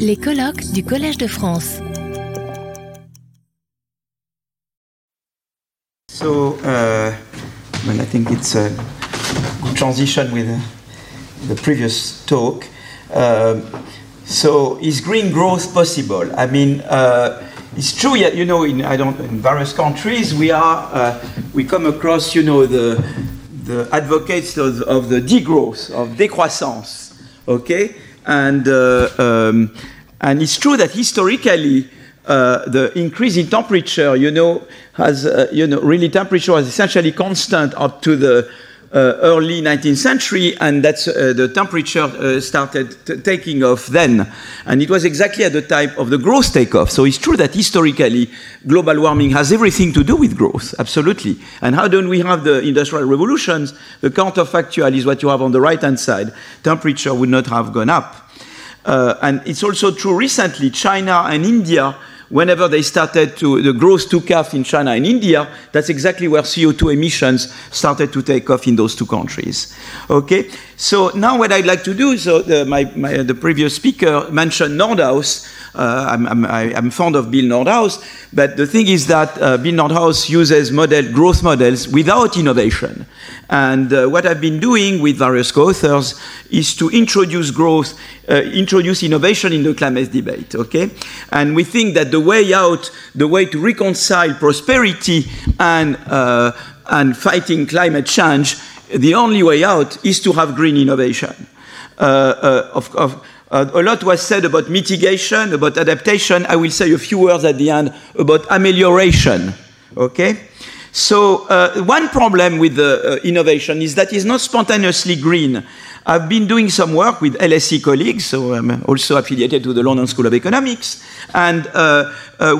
Les colloques du Collège de France. So, well, I think it's a good transition with the previous talk. So, is green growth possible? I mean, it's true. You know, in various countries, we come across, you know, the advocates of the degrowth, of décroissance. Okay. And it's true that historically the increase in temperature, you know, has really temperature was essentially constant up to the early 19th century, and that's the temperature started taking off then, and it was exactly at the time of the growth takeoff. So it's true that historically global warming has everything to do with growth, absolutely. And how don't we have the industrial revolutions? The counterfactual is what you have on the right hand side. Temperature would not have gone up, and it's also true recently. China and India, whenever they started to, the growth took off in China and India, that's exactly where CO2 emissions started to take off in those two countries. Okay, so now what I'd like to do, so the previous speaker mentioned Nordhaus. I'm fond of Bill Nordhaus, but the thing is that Bill Nordhaus uses growth models without innovation. And what I've been doing with various co-authors is to introduce innovation in the climate debate. Okay, and we think that the way to reconcile prosperity and fighting climate change, the only way out is to have green innovation. A lot was said about mitigation, about adaptation. I will say a few words at the end about amelioration. Okay? So one problem with the innovation is that it's not spontaneously green. I've been doing some work with LSE colleagues, so I'm also affiliated to the London School of Economics, and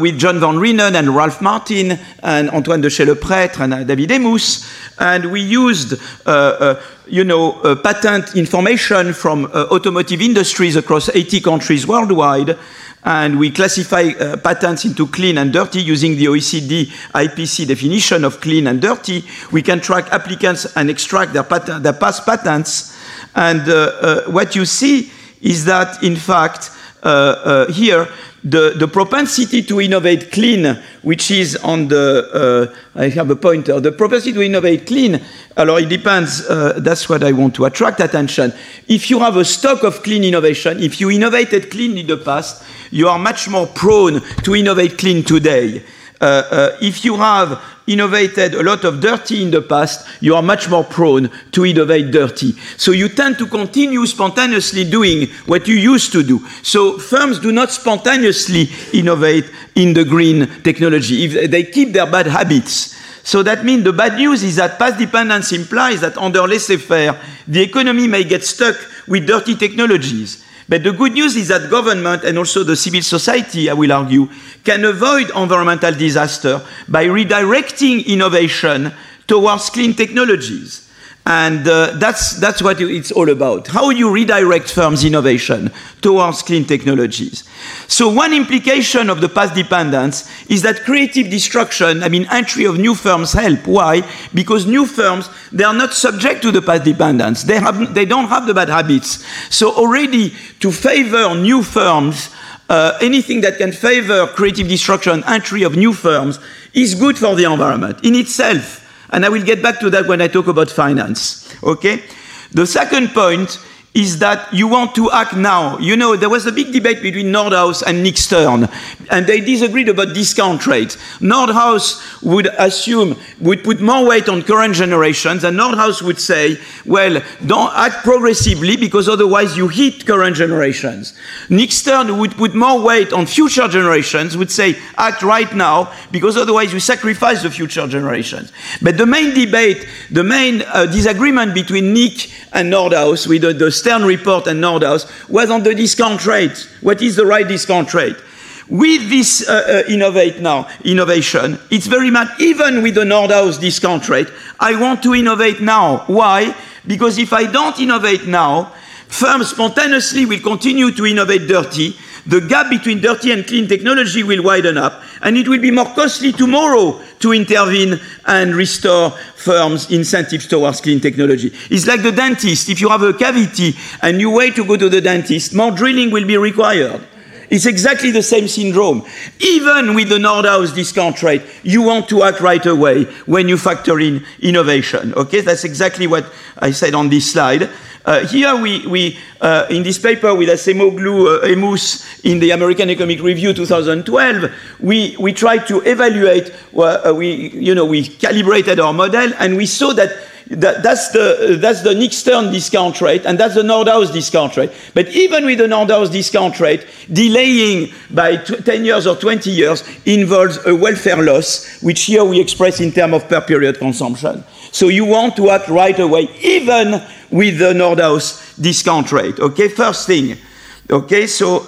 with John Van Rinen and Ralph Martin and Antoine de Cheleprêtre and David Emus, and we used patent information from automotive industries across 80 countries worldwide. And we classify patents into clean and dirty using the OECD IPC definition of clean and dirty. We can track applicants and extract their past patents. And what you see is that, in fact, here, the propensity to innovate clean, which is on the, I have a pointer, the propensity to innovate clean, alors it depends, that's what I want to attract attention. If you have a stock of clean innovation, if you innovated clean in the past, you are much more prone to innovate clean today. If you have innovated a lot of dirty in the past, you are much more prone to innovate dirty. So you tend to continue spontaneously doing what you used to do. So firms do not spontaneously innovate in the green technology. If they keep their bad habits. So that means the bad news is that past dependence implies that under laissez-faire, the economy may get stuck with dirty technologies. But the good news is that government and also the civil society, I will argue, can avoid environmental disaster by redirecting innovation towards clean technologies. And that's what it's all about. How you redirect firms' innovation towards clean technologies. So one implication of the past dependence is that creative destruction, I mean entry of new firms help. Why? Because new firms, they are not subject to the past dependence. They don't have the bad habits. So already to favor new firms, anything that can favor creative destruction, entry of new firms, is good for the environment in itself. And I will get back to that when I talk about finance. Okay? The second point is that you want to act now. You know, there was a big debate between Nordhaus and Nick Stern, and they disagreed about discount rates. Nordhaus would put more weight on current generations, and Nordhaus would say, well, don't act progressively because otherwise you hit current generations. Nick Stern would put more weight on future generations, would say, act right now because otherwise you sacrifice the future generations. But the main debate, the main disagreement between Nick and Nordhaus, with the Stern report and Nordhaus, was on the discount rate. What is the right discount rate? With this innovation, it's very much, even with the Nordhaus discount rate, I want to innovate now. Why? Because if I don't innovate now, Firms spontaneously will continue to innovate dirty. The gap between dirty and clean technology will widen up, and it will be more costly tomorrow to intervene and restore firms' incentives towards clean technology. It's like the dentist. If you have a cavity and you wait to go to the dentist, more drilling will be required. It's exactly the same syndrome. Even with the Nordhaus discount rate, you want to act right away when you factor in innovation. Okay, that's exactly what I said on this slide. Here we in this paper with Acemoglu, Emus in the American Economic Review 2012, we tried to evaluate, we calibrated our model, and we saw that's the Nick Stern discount rate, and that's the Nordhaus discount rate. But even with the Nordhaus discount rate, delaying by 10 years or 20 years involves a welfare loss, which here we express in terms of per period consumption. So you want to act right away, even with the Nordhaus discount rate. Okay, first thing. Okay, so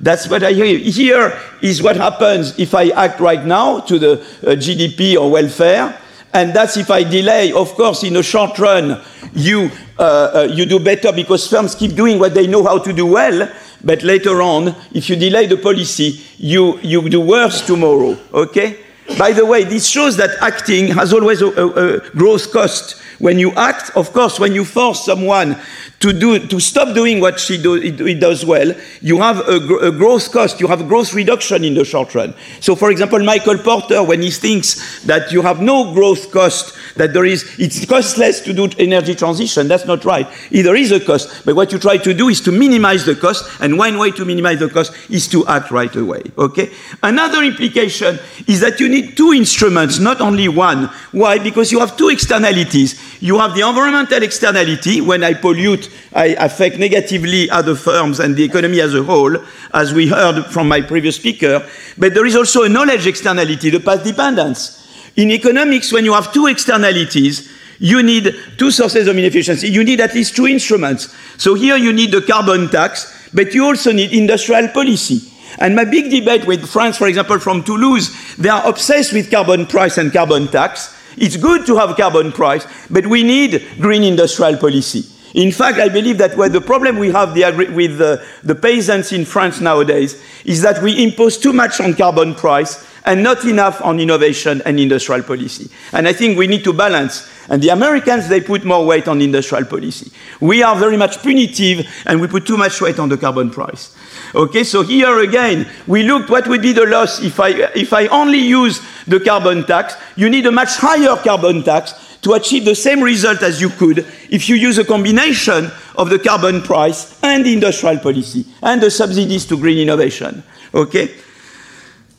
that's what I hear. Here is what happens if I act right now to the GDP or welfare. And that's if I delay. Of course, in the short run, you do better because firms keep doing what they know how to do well. But later on, if you delay the policy, you do worse tomorrow. Okay? By the way, this shows that acting has always a gross cost. When you act, of course, when you force someone to stop doing what he does well, you have a gross cost, you have a gross reduction in the short run. So, for example, Michael Porter, when he thinks that you have no gross cost, that it's costless to do energy transition, that's not right. There is a cost, but what you try to do is to minimize the cost, and one way to minimize the cost is to act right away. Okay? Another implication is that you need two instruments, not only one. Why? Because you have two externalities. You have the environmental externality. When I pollute, I affect negatively other firms and the economy as a whole, as we heard from my previous speaker. But there is also a knowledge externality, the path dependence. In economics, when you have two externalities, you need two sources of inefficiency. You need at least two instruments. So here you need the carbon tax, but you also need industrial policy. And my big debate with friends, for example, from Toulouse, they are obsessed with carbon price and carbon tax. It's good to have carbon price, but we need green industrial policy. In fact, I believe that what the problem we have with the peasants in France nowadays is that we impose too much on carbon price and not enough on innovation and industrial policy. And I think we need to balance. And the Americans, they put more weight on industrial policy. We are very much punitive, and we put too much weight on the carbon price. Okay, so here again, we looked what would be the loss if I only use the carbon tax. You need a much higher carbon tax to achieve the same result as you could if you use a combination of the carbon price and the industrial policy and the subsidies to green innovation. Okay?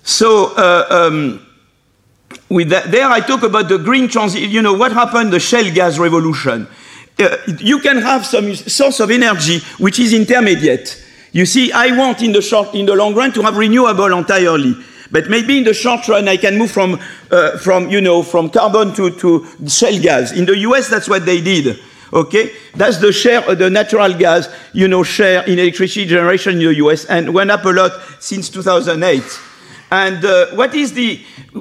So, with that, there I talk about the green transition. You know, what happened, the shale gas revolution. You can have some source of energy which is intermediate. You see, I want in the long run to have renewable entirely. But maybe in the short run, I can move from carbon to shale gas. In the US, that's what they did. Okay, that's the share of the natural gas, share in electricity generation in the US, and went up a lot since 2008. And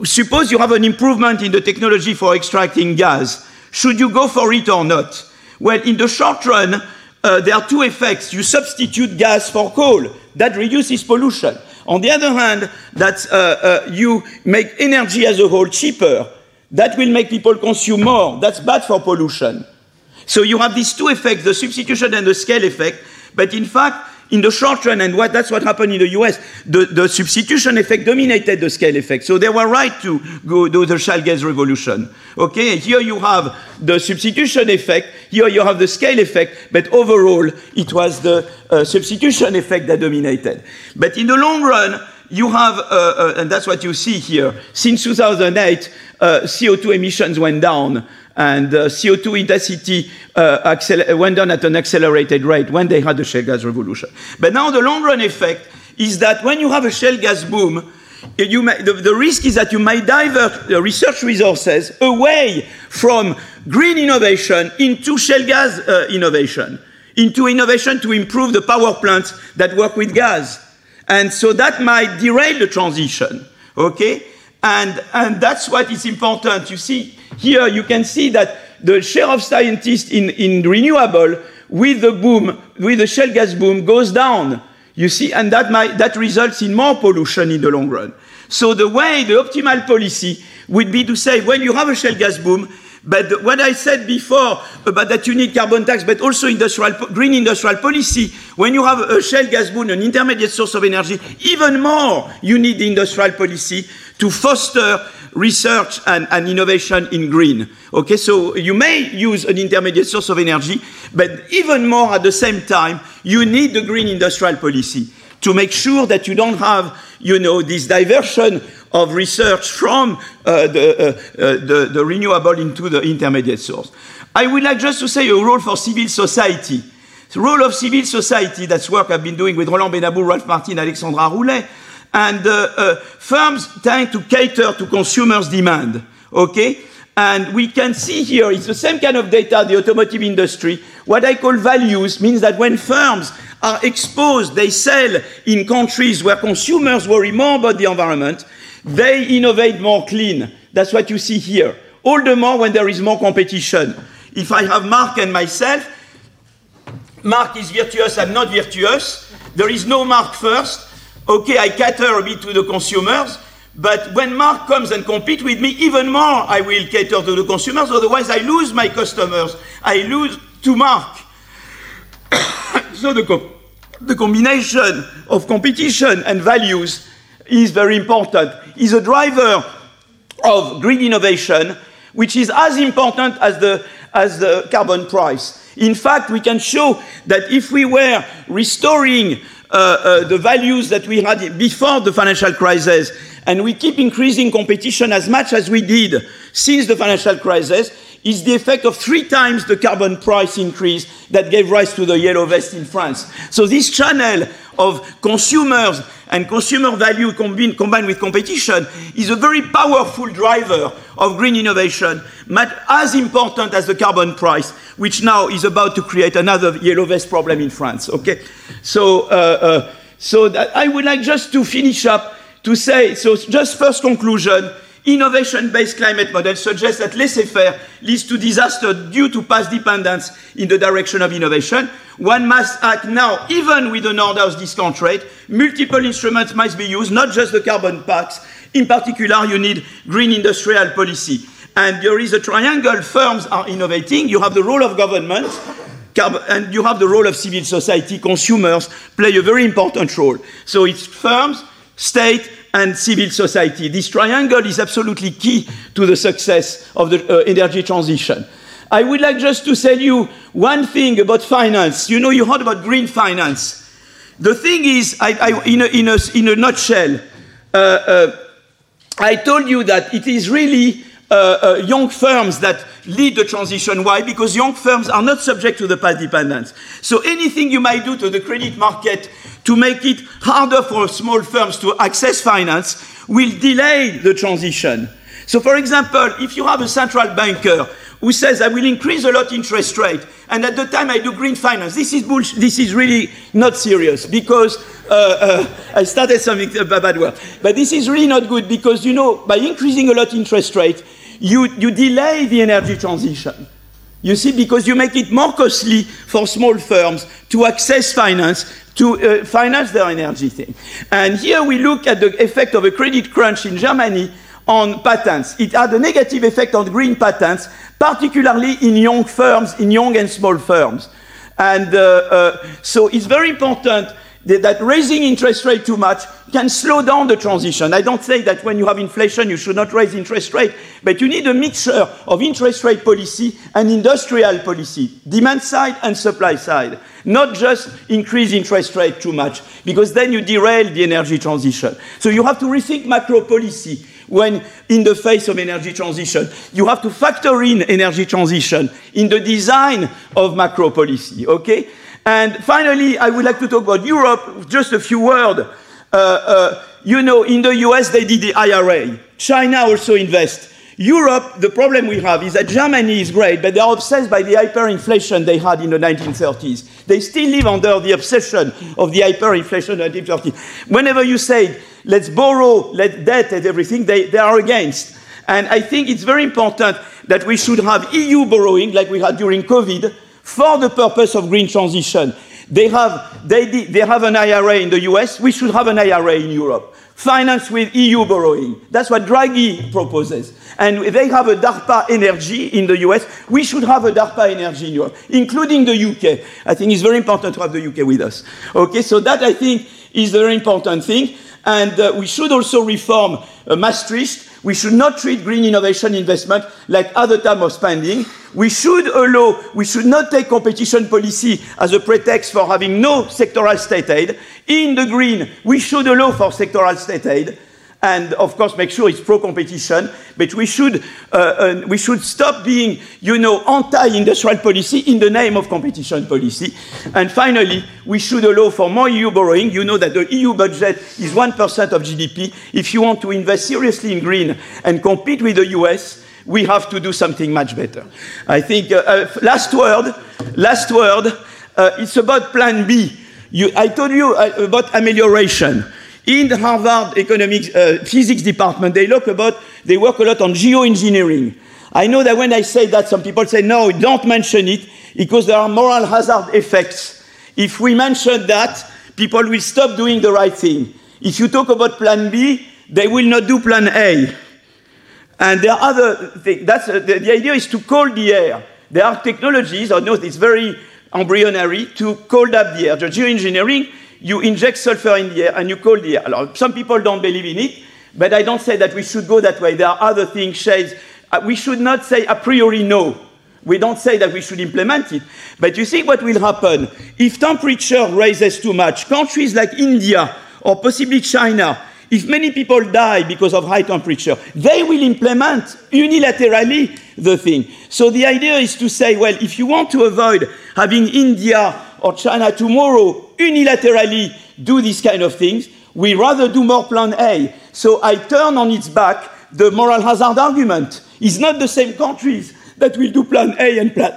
suppose you have an improvement in the technology for extracting gas. Should you go for it or not? Well, in the short run, there are two effects. You substitute gas for coal. That reduces pollution. On the other hand, you make energy as a whole cheaper. That will make people consume more. That's bad for pollution. So you have these two effects, the substitution and the scale effect. But in fact, in the short run, and that's what happened in the US, the substitution effect dominated the scale effect. So they were right to go to the shale gas revolution. Okay, here you have the substitution effect, here you have the scale effect, but overall it was the substitution effect that dominated. But in the long run, you have, and that's what you see here, since 2008, CO2 emissions went down. And CO2 intensity went down at an accelerated rate when they had the shale gas revolution. But now the long-run effect is that when you have a shale gas boom, the risk is that you may divert research resources away from green innovation into shale gas innovation, into innovation to improve the power plants that work with gas. And so that might derail the transition, okay? And that's what is important. You see, here you can see that the share of scientists in renewable with the boom, with the shale gas boom, goes down. You see, and that results in more pollution in the long run. So the way, the optimal policy would be to say, when you have a shale gas boom, but what I said before about that you need carbon tax, but also industrial, green industrial policy, when you have a shale gas boom, an intermediate source of energy, even more you need the industrial policy to foster research and innovation in green. Okay, so you may use an intermediate source of energy, but even more at the same time, you need the green industrial policy to make sure that you don't have, you know, this diversion of research from the renewable into the intermediate source. I would like just to say a role for civil society. The role of civil society, that's work I've been doing with Roland Benabou, Ralph Martin, Alexandra Roulet, and firms trying to cater to consumers' demand, okay? And we can see here, it's the same kind of data, the automotive industry. What I call values means that when firms are exposed, they sell in countries where consumers worry more about the environment, they innovate more clean. That's what you see here. All the more when there is more competition. If I have Mark and myself, Mark is virtuous, I'm not virtuous. There is no Mark first. Okay, I cater a bit to the consumers, but when Mark comes and competes with me, even more I will cater to the consumers, otherwise I lose my customers. I lose to Mark. So the combination of competition and values is very important, is a driver of green innovation, which is as important as the carbon price. In fact, we can show that if we were restoring the values that we had before the financial crisis, and we keep increasing competition as much as we did since the financial crisis, is the effect of 3 times the carbon price increase that gave rise to the yellow vest in France. So this channel of consumers and consumer value combined with competition is a very powerful driver of green innovation, as important as the carbon price, which now is about to create another yellow vest problem in France. Okay, so that I would like just to finish up to say, so just first conclusion, innovation-based climate models suggest that laissez-faire leads to disaster due to past dependence in the direction of innovation. One must act now, even with the Nordhaus discount rate. Multiple instruments must be used, not just the carbon tax. In particular, you need green industrial policy. And there is a triangle. Firms are innovating. You have the role of government, and you have the role of civil society. Consumers play a very important role. So it's firms, state, and civil society. This triangle is absolutely key to the success of the energy transition. I would like just to tell you one thing about finance. You know, you heard about green finance. The thing is, in a nutshell, I told you that it is really young firms that lead the transition. Why? Because young firms are not subject to the past dependence. So anything you might do to the credit market to make it harder for small firms to access finance will delay the transition. So, for example, if you have a central banker who says, I will increase a lot interest rate, and at the time I do green finance, this is bullshit. This is really not serious, because I started something bad word. But this is really not good, because, you know, by increasing a lot interest rate, you delay the energy transition. You see, because you make it more costly for small firms to access finance, to finance their energy thing. And here we look at the effect of a credit crunch in Germany on patents. It had a negative effect on green patents, particularly in young firms, in young and small firms. And so it's very important that raising interest rate too much can slow down the transition. I don't say that when you have inflation you should not raise interest rate, but you need a mixture of interest rate policy and industrial policy, demand side and supply side, not just increase interest rate too much, because then you derail the energy transition. So you have to rethink macro policy when in the face of energy transition. You have to factor in energy transition in the design of macro policy, okay? And finally, I would like to talk about Europe, just a few words. You know, in the US, they did the IRA. China also invests. Europe, the problem we have is that Germany is great, but they are obsessed by the hyperinflation they had in the 1930s. They still live under the obsession of the hyperinflation in the 1930s. Whenever you say, let's borrow, let debt and everything, they are against. And I think it's very important that we should have EU borrowing, like we had during COVID, for the purpose of green transition. They have an IRA in the US, we should have an IRA in Europe. Financed with EU borrowing. That's what Draghi proposes. And they have a DARPA energy in the US. We should have a DARPA energy in Europe, including the UK. I think it's very important to have the UK with us. Okay, so that, I think, is a very important thing. And we should also reform Maastricht. We should not treat green innovation investment like other types of spending. We should not take competition policy as a pretext for having no sectoral state aid. In the green, we should allow for sectoral state aid, and of course make sure it's pro-competition. But we should stop being, anti-industrial policy in the name of competition policy. And finally, we should allow for more EU borrowing. You know that the EU budget is 1% of GDP. If you want to invest seriously in green and compete with the US, we have to do something much better. I think, last word, it's about plan B. I told you about amelioration. In the Harvard Economics Physics Department, they work a lot on geoengineering. I know that when I say that, some people say, no, don't mention it, because there are moral hazard effects. If we mention that, people will stop doing the right thing. If you talk about plan B, they will not do plan A. And there are other things. The idea is to cool the air. There are technologies, or no, it's very embryonary, to cool up the air. The geoengineering, you inject sulfur in the air and you cool the air. Some people don't believe in it, but I don't say that we should go that way. There are other things, shades. We should not say a priori no. We don't say that we should implement it. But you see what will happen. If temperature rises too much, countries like India or possibly China, if many people die because of high temperature, they will implement unilaterally the thing. So the idea is to say, well, if you want to avoid having India or China tomorrow unilaterally do these kind of things, we rather do more plan A. So I turn on its back the moral hazard argument. It's not the same countries that will do plan A and plan...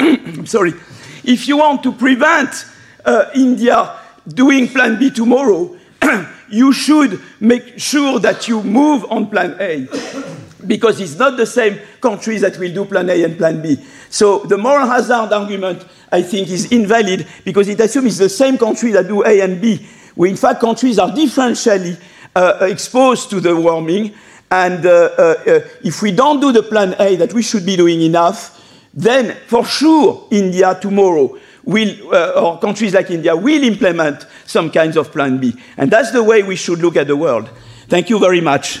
I'm sorry. If you want to prevent India doing plan B tomorrow, you should make sure that you move on plan A, because it's not the same countries that will do plan A and plan B. So the moral hazard argument, I think, is invalid, because it assumes it's the same country that do A and B. In fact, countries are differentially exposed to the warming, and if we don't do the plan A that we should be doing enough, then for sure India tomorrow or countries like India will implement some kinds of plan B. And that's the way we should look at the world. Thank you very much.